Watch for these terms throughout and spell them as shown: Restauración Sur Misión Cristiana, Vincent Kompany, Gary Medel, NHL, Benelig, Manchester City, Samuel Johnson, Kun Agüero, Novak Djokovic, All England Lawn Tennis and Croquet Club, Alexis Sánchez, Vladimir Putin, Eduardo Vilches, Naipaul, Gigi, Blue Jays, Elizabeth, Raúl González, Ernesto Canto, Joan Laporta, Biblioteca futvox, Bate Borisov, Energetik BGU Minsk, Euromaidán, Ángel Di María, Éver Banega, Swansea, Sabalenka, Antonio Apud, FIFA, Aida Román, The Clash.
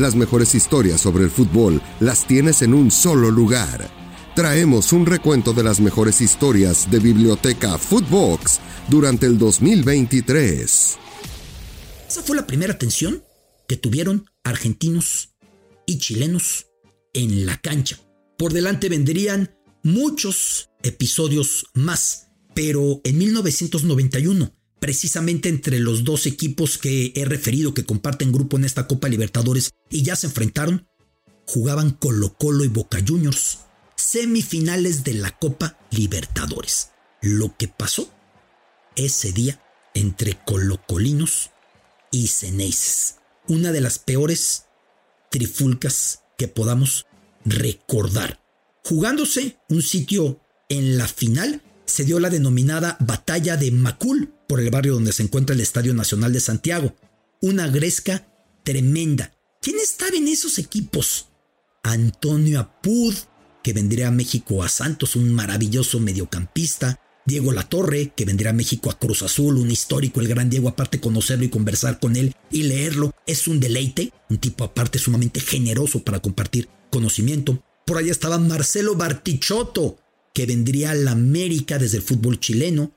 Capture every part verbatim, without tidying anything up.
Las mejores historias sobre el fútbol las tienes en un solo lugar. Traemos un recuento de las mejores historias de Biblioteca futvox durante el dos mil veintitrés. Esa fue la primera tensión que tuvieron argentinos y chilenos en la cancha. Por delante vendrían muchos episodios más, pero en mil novecientos noventa y uno, precisamente entre los dos equipos que he referido que comparten grupo en esta Copa Libertadores y ya se enfrentaron, jugaban Colo-Colo y Boca Juniors, semifinales de la Copa Libertadores. Lo que pasó ese día entre colocolinos y ceneices, una de las peores trifulcas que podamos recordar. Jugándose un sitio en la final, se dio la denominada Batalla de Macul por el barrio donde se encuentra el Estadio Nacional de Santiago. Una gresca tremenda. ¿Quién estaba en esos equipos? Antonio Apud, que vendría a México a Santos, un maravilloso mediocampista. Diego Latorre, que vendría a México a Cruz Azul, un histórico, el gran Diego, aparte conocerlo y conversar con él y leerlo, es un deleite, un tipo aparte sumamente generoso para compartir conocimiento. Por allá estaba Marcelo Barticciotto, que vendría a la América desde el fútbol chileno,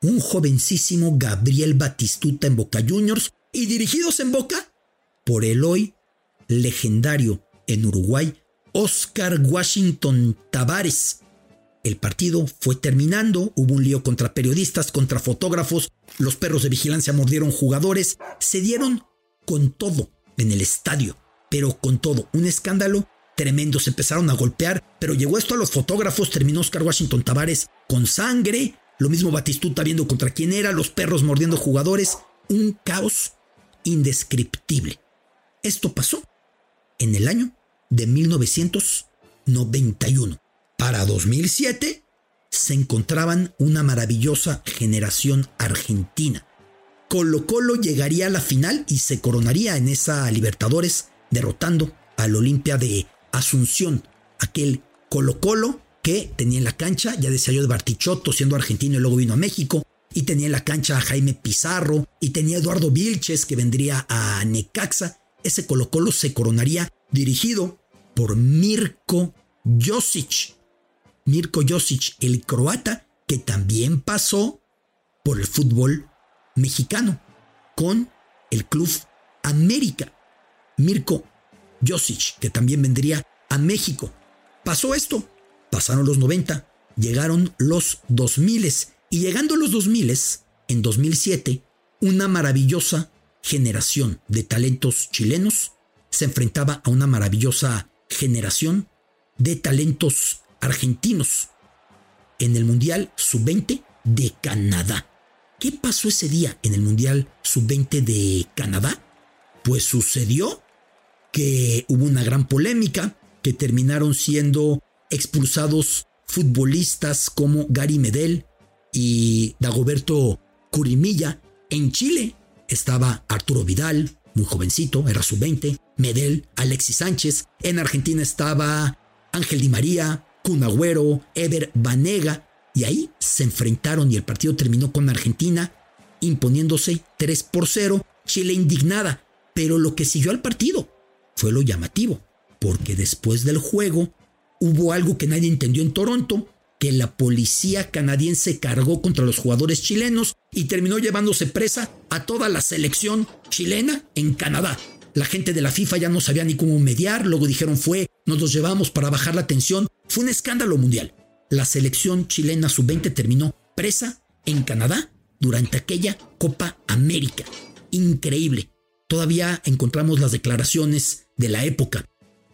un jovencísimo Gabriel Batistuta en Boca Juniors y dirigidos en Boca por el hoy legendario en Uruguay, Óscar Washington Tabárez. El partido fue terminando, hubo un lío contra periodistas, contra fotógrafos, los perros de vigilancia mordieron jugadores, se dieron con todo en el estadio, pero con todo, un escándalo tremendo, se empezaron a golpear, pero llegó esto a los fotógrafos, terminó Óscar Washington Tabárez con sangre, lo mismo Batistuta viendo contra quién era, los perros mordiendo jugadores, un caos indescriptible. Esto pasó en el año de mil novecientos noventa y uno. Para dos mil siete se encontraban una maravillosa generación argentina. Colo-Colo llegaría a la final y se coronaría en esa Libertadores, derrotando al Olimpia de Asunción. Aquel Colo-Colo que tenía en la cancha, ya decía yo, de Barticciotto, siendo argentino y luego vino a México, y tenía en la cancha a Jaime Pizarro, y tenía a Eduardo Vilches, que vendría a Necaxa. Ese Colo-Colo se coronaría dirigido por Mirko Jozić. Mirko Jozić, el croata, que también pasó por el fútbol mexicano con el Club América. Mirko Jozić, que también vendría a México. Pasó esto, pasaron los noventa, llegaron los dos mil y llegando los dos mil, en dos mil siete, una maravillosa generación de talentos chilenos se enfrentaba a una maravillosa generación de talentos argentinos en el Mundial sub veinte de Canadá. ¿Qué pasó ese día en el Mundial sub veinte de Canadá? Pues sucedió que hubo una gran polémica, que terminaron siendo expulsados futbolistas como Gary Medel y Dagoberto Currimilla. En Chile estaba Arturo Vidal, muy jovencito, era sub veinte, Medel, Alexis Sánchez. En Argentina estaba Ángel Di María, Kun Agüero, Éver Banega, y ahí se enfrentaron y el partido terminó con Argentina imponiéndose tres por cero, Chile indignada, pero lo que siguió al partido fue lo llamativo, porque después del juego hubo algo que nadie entendió en Toronto, que la policía canadiense cargó contra los jugadores chilenos y terminó llevándose presa a toda la selección chilena en Canadá. La gente de la FIFA ya no sabía ni cómo mediar, luego dijeron fue, nos los llevamos para bajar la tensión. Fue un escándalo mundial. La selección chilena sub veinte terminó presa en Canadá durante aquella Copa América. Increíble. Todavía encontramos las declaraciones de la época.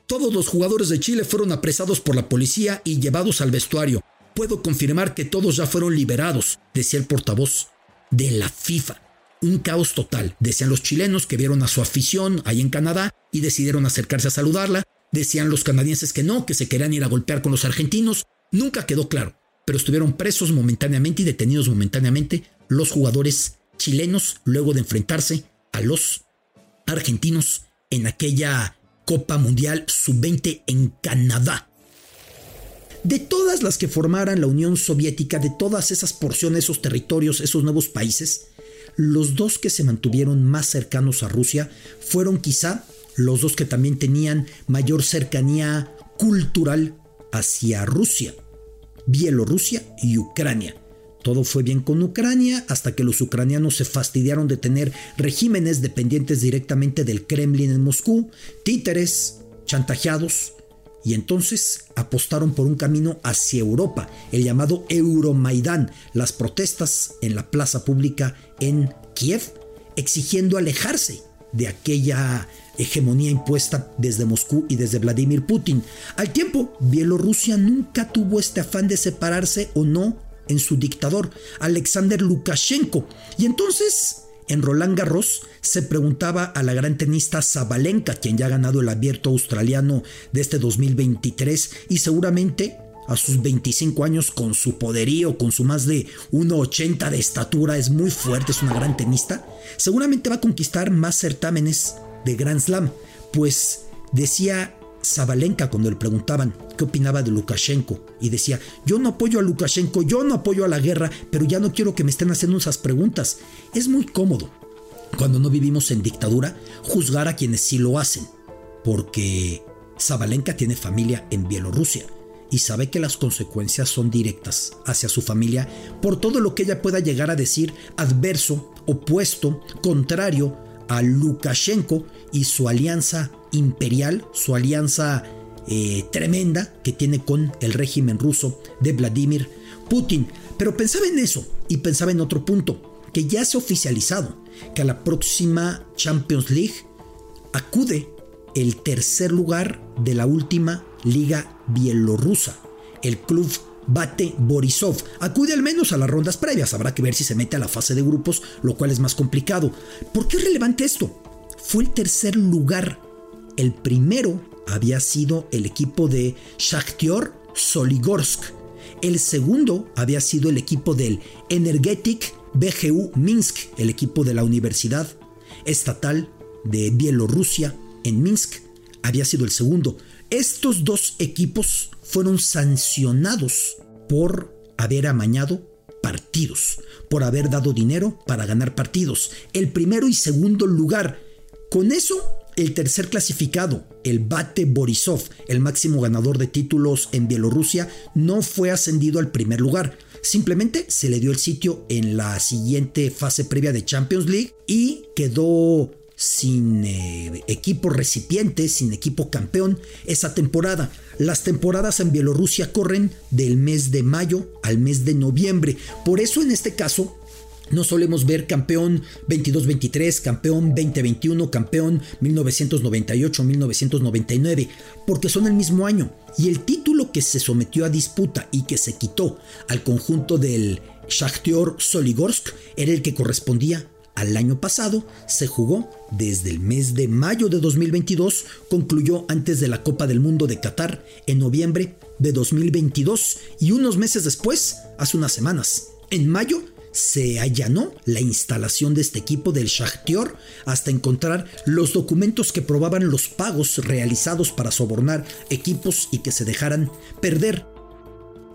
Todos los jugadores de Chile fueron apresados por la policía y llevados al vestuario. Puedo confirmar que todos ya fueron liberados, decía el portavoz de la FIFA. Un caos total, decían los chilenos que vieron a su afición ahí en Canadá y decidieron acercarse a saludarla. Decían los canadienses que no, que se querían ir a golpear con los argentinos. Nunca quedó claro, pero estuvieron presos momentáneamente y detenidos momentáneamente los jugadores chilenos luego de enfrentarse a los argentinos en aquella Copa Mundial sub veinte en Canadá. De todas las que formaran la Unión Soviética, de todas esas porciones, esos territorios, esos nuevos países, los dos que se mantuvieron más cercanos a Rusia fueron quizá los dos que también tenían mayor cercanía cultural hacia Rusia, Bielorrusia y Ucrania. Todo fue bien con Ucrania hasta que los ucranianos se fastidiaron de tener regímenes dependientes directamente del Kremlin en Moscú, títeres, chantajeados, y entonces apostaron por un camino hacia Europa, el llamado Euromaidán, las protestas en la plaza pública en Kiev, exigiendo alejarse de aquella hegemonía impuesta desde Moscú y desde Vladimir Putin. Al tiempo, Bielorrusia nunca tuvo este afán de separarse o no en su dictador, Alexander Lukashenko. Y entonces, en Roland Garros, se preguntaba a la gran tenista Sabalenka, quien ya ha ganado el abierto australiano de este dos mil veintitrés, y seguramente a sus veinticinco años, con su poderío, con su más de uno ochenta de estatura, es muy fuerte, es una gran tenista, seguramente va a conquistar más certámenes de Grand Slam. Pues decía Sabalenka, cuando le preguntaban qué opinaba de Lukashenko, y decía: yo no apoyo a Lukashenko, yo no apoyo a la guerra, pero ya no quiero que me estén haciendo esas preguntas. Es muy cómodo, cuando no vivimos en dictadura, juzgar a quienes sí lo hacen, porque Sabalenka tiene familia en Bielorrusia y sabe que las consecuencias son directas hacia su familia por todo lo que ella pueda llegar a decir adverso, opuesto, contrario a Lukashenko y su alianza imperial, su alianza eh, tremenda que tiene con el régimen ruso de Vladimir Putin. Pero pensaba en eso y pensaba en otro punto, que ya se ha oficializado que a la próxima Champions League acude el tercer lugar de la última Liga Bielorrusa, el club Bate Borisov. Acude al menos a las rondas previas, habrá que ver si se mete a la fase de grupos, lo cual es más complicado. ¿Por qué es relevante esto? Fue el tercer lugar, el primero había sido el equipo de Shakhtyor Soligorsk, el segundo había sido el equipo del Energetik B G U Minsk, el equipo de la Universidad Estatal de Bielorrusia en Minsk, había sido el segundo. Estos dos equipos fueron sancionados por haber amañado partidos, por haber dado dinero para ganar partidos. El primero y segundo lugar. Con eso, el tercer clasificado, el Bate Borisov, el máximo ganador de títulos en Bielorrusia, no fue ascendido al primer lugar. Simplemente se le dio el sitio en la siguiente fase previa de Champions League y quedó sin eh, equipo recipiente, sin equipo campeón esa temporada. Las temporadas en Bielorrusia corren del mes de mayo al mes de noviembre. Por eso en este caso no solemos ver campeón veintidós veintitrés, campeón veinte veintiuno, campeón mil novecientos noventa y ocho, mil novecientos noventa y nueve, porque son el mismo año. Y el título que se sometió a disputa y que se quitó al conjunto del Shakhtyor Soligorsk era el que correspondía al año pasado. Se jugó desde el mes de mayo de dos mil veintidós, concluyó antes de la Copa del Mundo de Qatar en noviembre de dos mil veintidós, y unos meses después, hace unas semanas, en mayo, se allanó la instalación de este equipo del Shakhtyor hasta encontrar los documentos que probaban los pagos realizados para sobornar equipos y que se dejaran perder.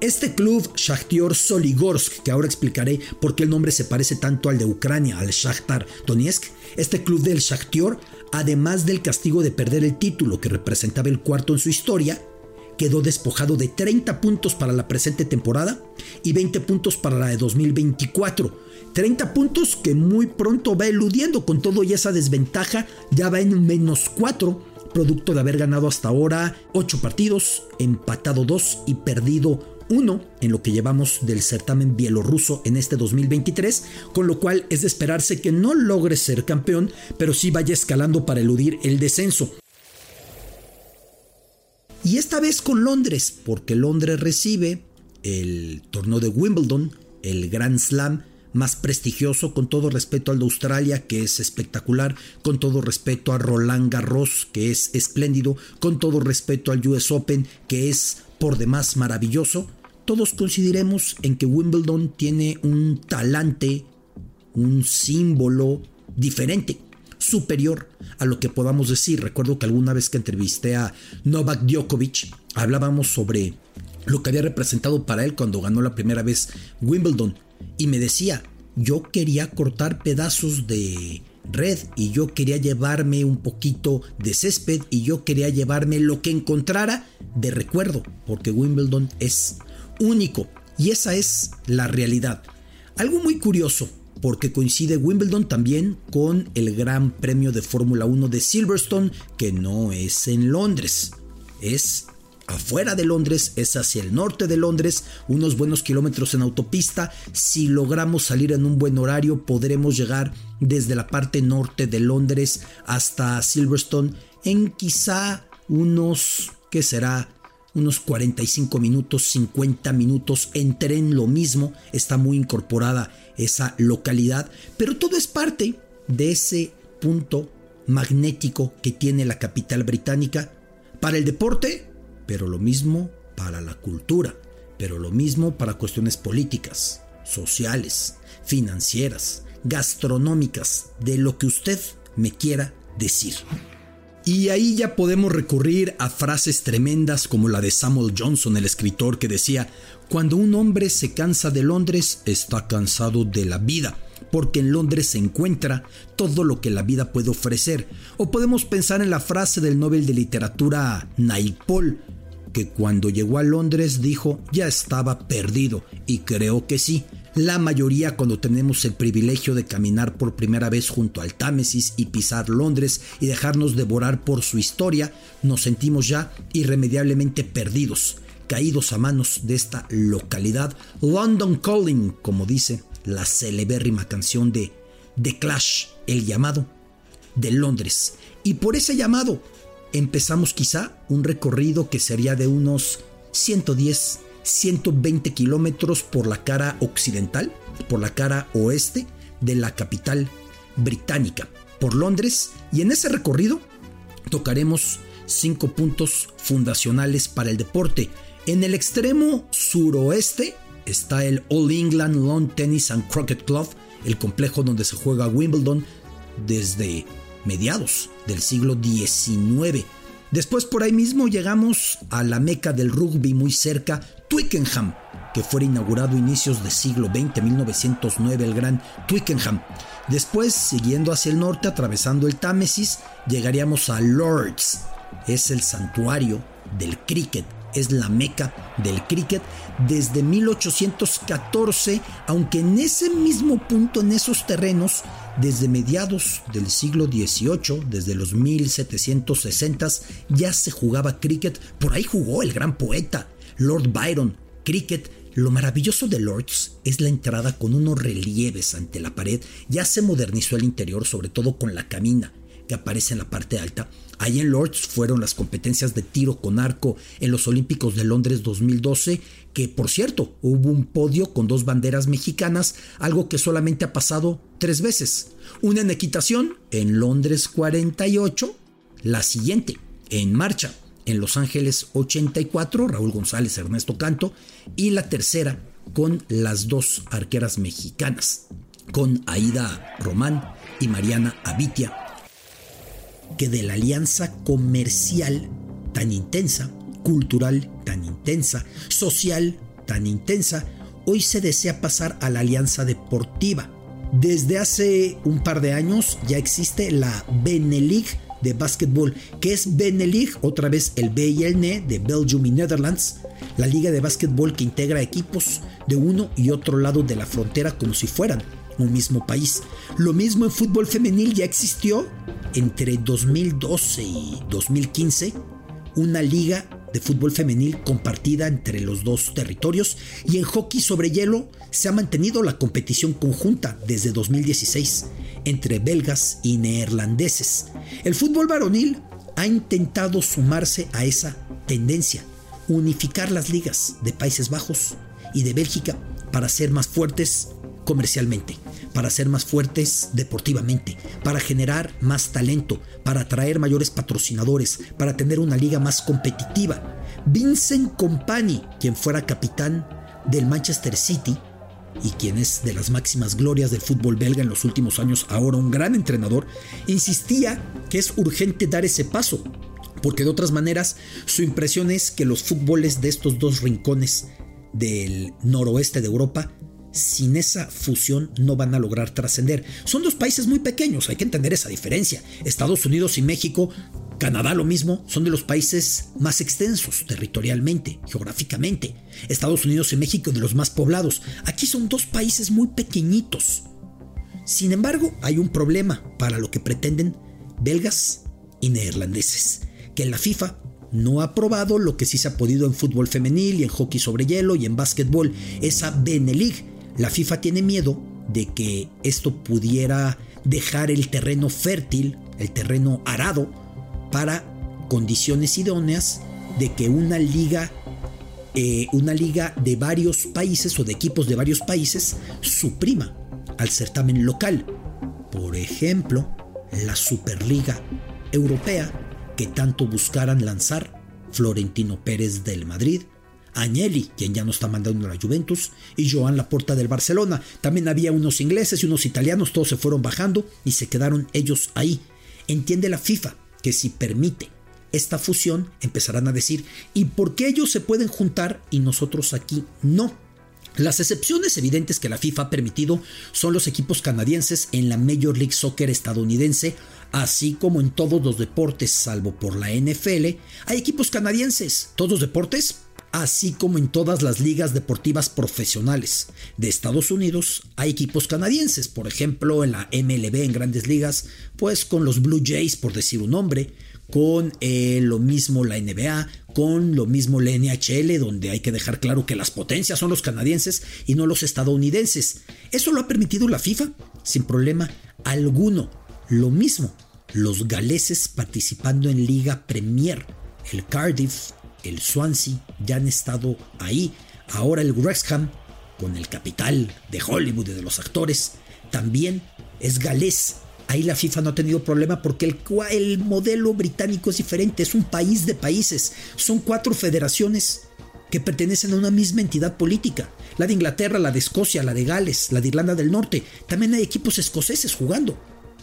Este club Shakhtyor Soligorsk, que ahora explicaré por qué el nombre se parece tanto al de Ucrania, al Shakhtar Donetsk, este club del Shakhtyor, además del castigo de perder el título que representaba el cuarto en su historia, quedó despojado de treinta puntos para la presente temporada y veinte puntos para la de dos mil veinticuatro. treinta puntos que muy pronto va eludiendo, con todo y esa desventaja ya va en menos cuatro, producto de haber ganado hasta ahora ocho partidos, empatado dos y perdido uno en lo que llevamos del certamen bielorruso en este dos mil veintitrés, con lo cual es de esperarse que no logre ser campeón, pero sí vaya escalando para eludir el descenso. Y esta vez con Londres, porque Londres recibe el torneo de Wimbledon, el Grand Slam más prestigioso, con todo respeto al de Australia, que es espectacular, con todo respeto a Roland Garros, que es espléndido, con todo respeto al U S Open, que es por demás maravilloso. Todos coincidiremos en que Wimbledon tiene un talante, un símbolo diferente, superior a lo que podamos decir. Recuerdo que alguna vez que entrevisté a Novak Djokovic, hablábamos sobre lo que había representado para él cuando ganó la primera vez Wimbledon, y me decía: yo quería cortar pedazos de red y yo quería llevarme un poquito de césped y yo quería llevarme lo que encontrara de recuerdo, porque Wimbledon es único y esa es la realidad. Algo muy curioso, porque coincide Wimbledon también con el Gran Premio de Fórmula uno de Silverstone, que no es en Londres, es afuera de Londres, es hacia el norte de Londres, unos buenos kilómetros en autopista. Si logramos salir en un buen horario, podremos llegar desde la parte norte de Londres hasta Silverstone en quizá unos, ¿qué será? Unos cuarenta y cinco minutos, cincuenta minutos en tren, lo mismo. Está muy incorporada esa localidad, pero todo es parte de ese punto magnético que tiene la capital británica para el deporte, pero lo mismo para la cultura, pero lo mismo para cuestiones políticas, sociales, financieras, gastronómicas, de lo que usted me quiera decir. Y ahí ya podemos recurrir a frases tremendas como la de Samuel Johnson, el escritor, que decía: cuando un hombre se cansa de Londres, está cansado de la vida, porque en Londres se encuentra todo lo que la vida puede ofrecer. O podemos pensar en la frase del Nobel de Literatura Naipaul, que cuando llegó a Londres dijo: ya estaba perdido, y creo que sí. La mayoría, cuando tenemos el privilegio de caminar por primera vez junto al Támesis y pisar Londres y dejarnos devorar por su historia, nos sentimos ya irremediablemente perdidos, caídos a manos de esta localidad. London Calling, como dice la celebérrima canción de The Clash, el llamado de Londres. Y por ese llamado empezamos quizá un recorrido que sería de unos ciento diez, ciento veinte kilómetros por la cara occidental, por la cara oeste de la capital británica, por Londres, y en ese recorrido tocaremos cinco puntos fundacionales para el deporte. En el extremo suroeste está el All England Lawn Tennis and Croquet Club, el complejo donde se juega Wimbledon desde mediados del siglo diecinueve. Después, por ahí mismo, llegamos a la meca del rugby, muy cerca, Twickenham, que fue inaugurado a inicios del siglo veinte, mil novecientos nueve, el gran Twickenham. Después, siguiendo hacia el norte, atravesando el Támesis, llegaríamos a Lord's. Es el santuario del cricket, es la meca del cricket desde mil ochocientos catorce, aunque en ese mismo punto, en esos terrenos, desde mediados del siglo dieciocho, desde los mil setecientos sesenta, ya se jugaba cricket. Por ahí jugó el gran poeta Lord Byron, cricket. Lo maravilloso de Lord's es la entrada con unos relieves ante la pared. Ya se modernizó el interior, sobre todo con la camina que aparece en la parte alta. Ahí en Lord's fueron las competencias de tiro con arco en los Olímpicos de Londres dos mil doce, que por cierto hubo un podio con dos banderas mexicanas, algo que solamente ha pasado tres veces. Una en equitación en Londres cuarenta y ocho, la siguiente en marcha en Los Ángeles ochenta y cuatro, Raúl González, Ernesto Canto, y la tercera con las dos arqueras mexicanas, con Aida Román y Mariana Abitia, que de la alianza comercial tan intensa, cultural tan intensa, social tan intensa, hoy se desea pasar a la alianza deportiva. Desde hace un par de años ya existe la Benelig de básquetbol, que es Benelig, otra vez el B y el N de Belgium y Netherlands, la liga de básquetbol que integra equipos de uno y otro lado de la frontera como si fueran un mismo país. Lo mismo en fútbol femenil, ya existió entre dos mil doce y dos mil quince una liga de fútbol femenil compartida entre los dos territorios, y en hockey sobre hielo se ha mantenido la competición conjunta desde dos mil dieciséis entre belgas y neerlandeses. El fútbol varonil ha intentado sumarse a esa tendencia, unificar las ligas de Países Bajos y de Bélgica para ser más fuertes comercialmente, para ser más fuertes deportivamente, para generar más talento, para atraer mayores patrocinadores, para tener una liga más competitiva. Vincent Kompany, quien fuera capitán del Manchester City y quien es de las máximas glorias del fútbol belga en los últimos años, ahora un gran entrenador, insistía que es urgente dar ese paso, porque de otras maneras su impresión es que los fútboles de estos dos rincones del noroeste de Europa sin esa fusión no van a lograr trascender. Son dos países muy pequeños, hay que entender esa diferencia. Estados Unidos y México, Canadá lo mismo, son de los países más extensos territorialmente, geográficamente. Estados Unidos y México de los más poblados. Aquí son dos países muy pequeñitos. Sin embargo, hay un problema para lo que pretenden belgas y neerlandeses, que la FIFA no ha aprobado lo que sí se ha podido en fútbol femenil y en hockey sobre hielo y en básquetbol, esa Benelig. La FIFA tiene miedo de que esto pudiera dejar el terreno fértil, el terreno arado, para condiciones idóneas de que una liga, eh, una liga de varios países o de equipos de varios países suprima al certamen local. Por ejemplo, la Superliga Europea que tanto buscaran lanzar Florentino Pérez del Madrid, Agnelli, quien ya no está mandando a la Juventus, y Joan Laporta del Barcelona. También había unos ingleses y unos italianos, todos se fueron bajando y se quedaron ellos ahí. Entiende la FIFA que si permite esta fusión, empezarán a decir, ¿y por qué ellos se pueden juntar y nosotros aquí no? Las excepciones evidentes que la FIFA ha permitido son los equipos canadienses en la Major League Soccer estadounidense, así como en todos los deportes, salvo por la N F L. Hay equipos canadienses, todos deportes, así como en todas las ligas deportivas profesionales de Estados Unidos hay equipos canadienses, por ejemplo en la M L B, en grandes ligas, pues con los Blue Jays, por decir un nombre, con eh, lo mismo la N B A, con lo mismo la N H L, donde hay que dejar claro que las potencias son los canadienses y no los estadounidenses. Eso lo ha permitido la FIFA sin problema alguno. Lo mismo, los galeses participando en Liga Premier, el Cardiff, el Swansea ya han estado ahí. Ahora el West Ham, con el capital de Hollywood y de los actores, también es galés. Ahí la FIFA no ha tenido problema porque el, el modelo británico es diferente. Es un país de países. Son cuatro federaciones que pertenecen a una misma entidad política. La de Inglaterra, la de Escocia, la de Gales, la de Irlanda del Norte. También hay equipos escoceses jugando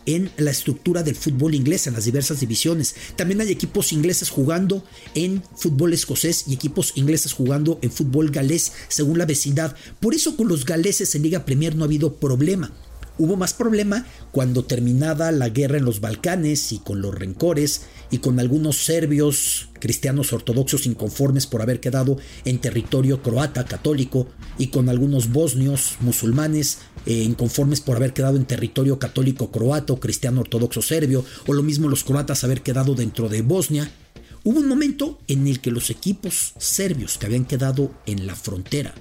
en la estructura del fútbol inglés, en las diversas divisiones. También hay equipos ingleses jugando en fútbol escocés y equipos ingleses jugando en fútbol galés según la vecindad. Por eso con los galeses en Liga Premier no ha habido problema. Hubo más problema cuando terminada la guerra en los Balcanes y con los rencores y con algunos serbios cristianos ortodoxos inconformes por haber quedado en territorio croata católico y con algunos bosnios musulmanes eh, inconformes por haber quedado en territorio católico croato, cristiano ortodoxo serbio, o lo mismo los croatas haber quedado dentro de Bosnia. Hubo un momento en el que los equipos serbios que habían quedado en la frontera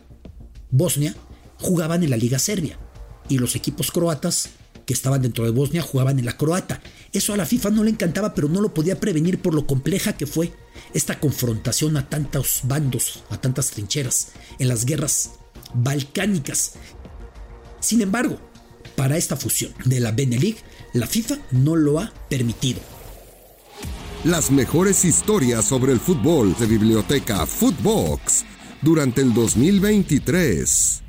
Bosnia jugaban en la Liga Serbia, y los equipos croatas que estaban dentro de Bosnia jugaban en la croata. Eso a la FIFA no le encantaba, pero no lo podía prevenir por lo compleja que fue esta confrontación a tantos bandos, a tantas trincheras en las guerras balcánicas. Sin embargo, para esta fusión de la Benelig, la FIFA no lo ha permitido. Las mejores historias sobre el fútbol de Biblioteca futvox durante el dos mil veintitrés.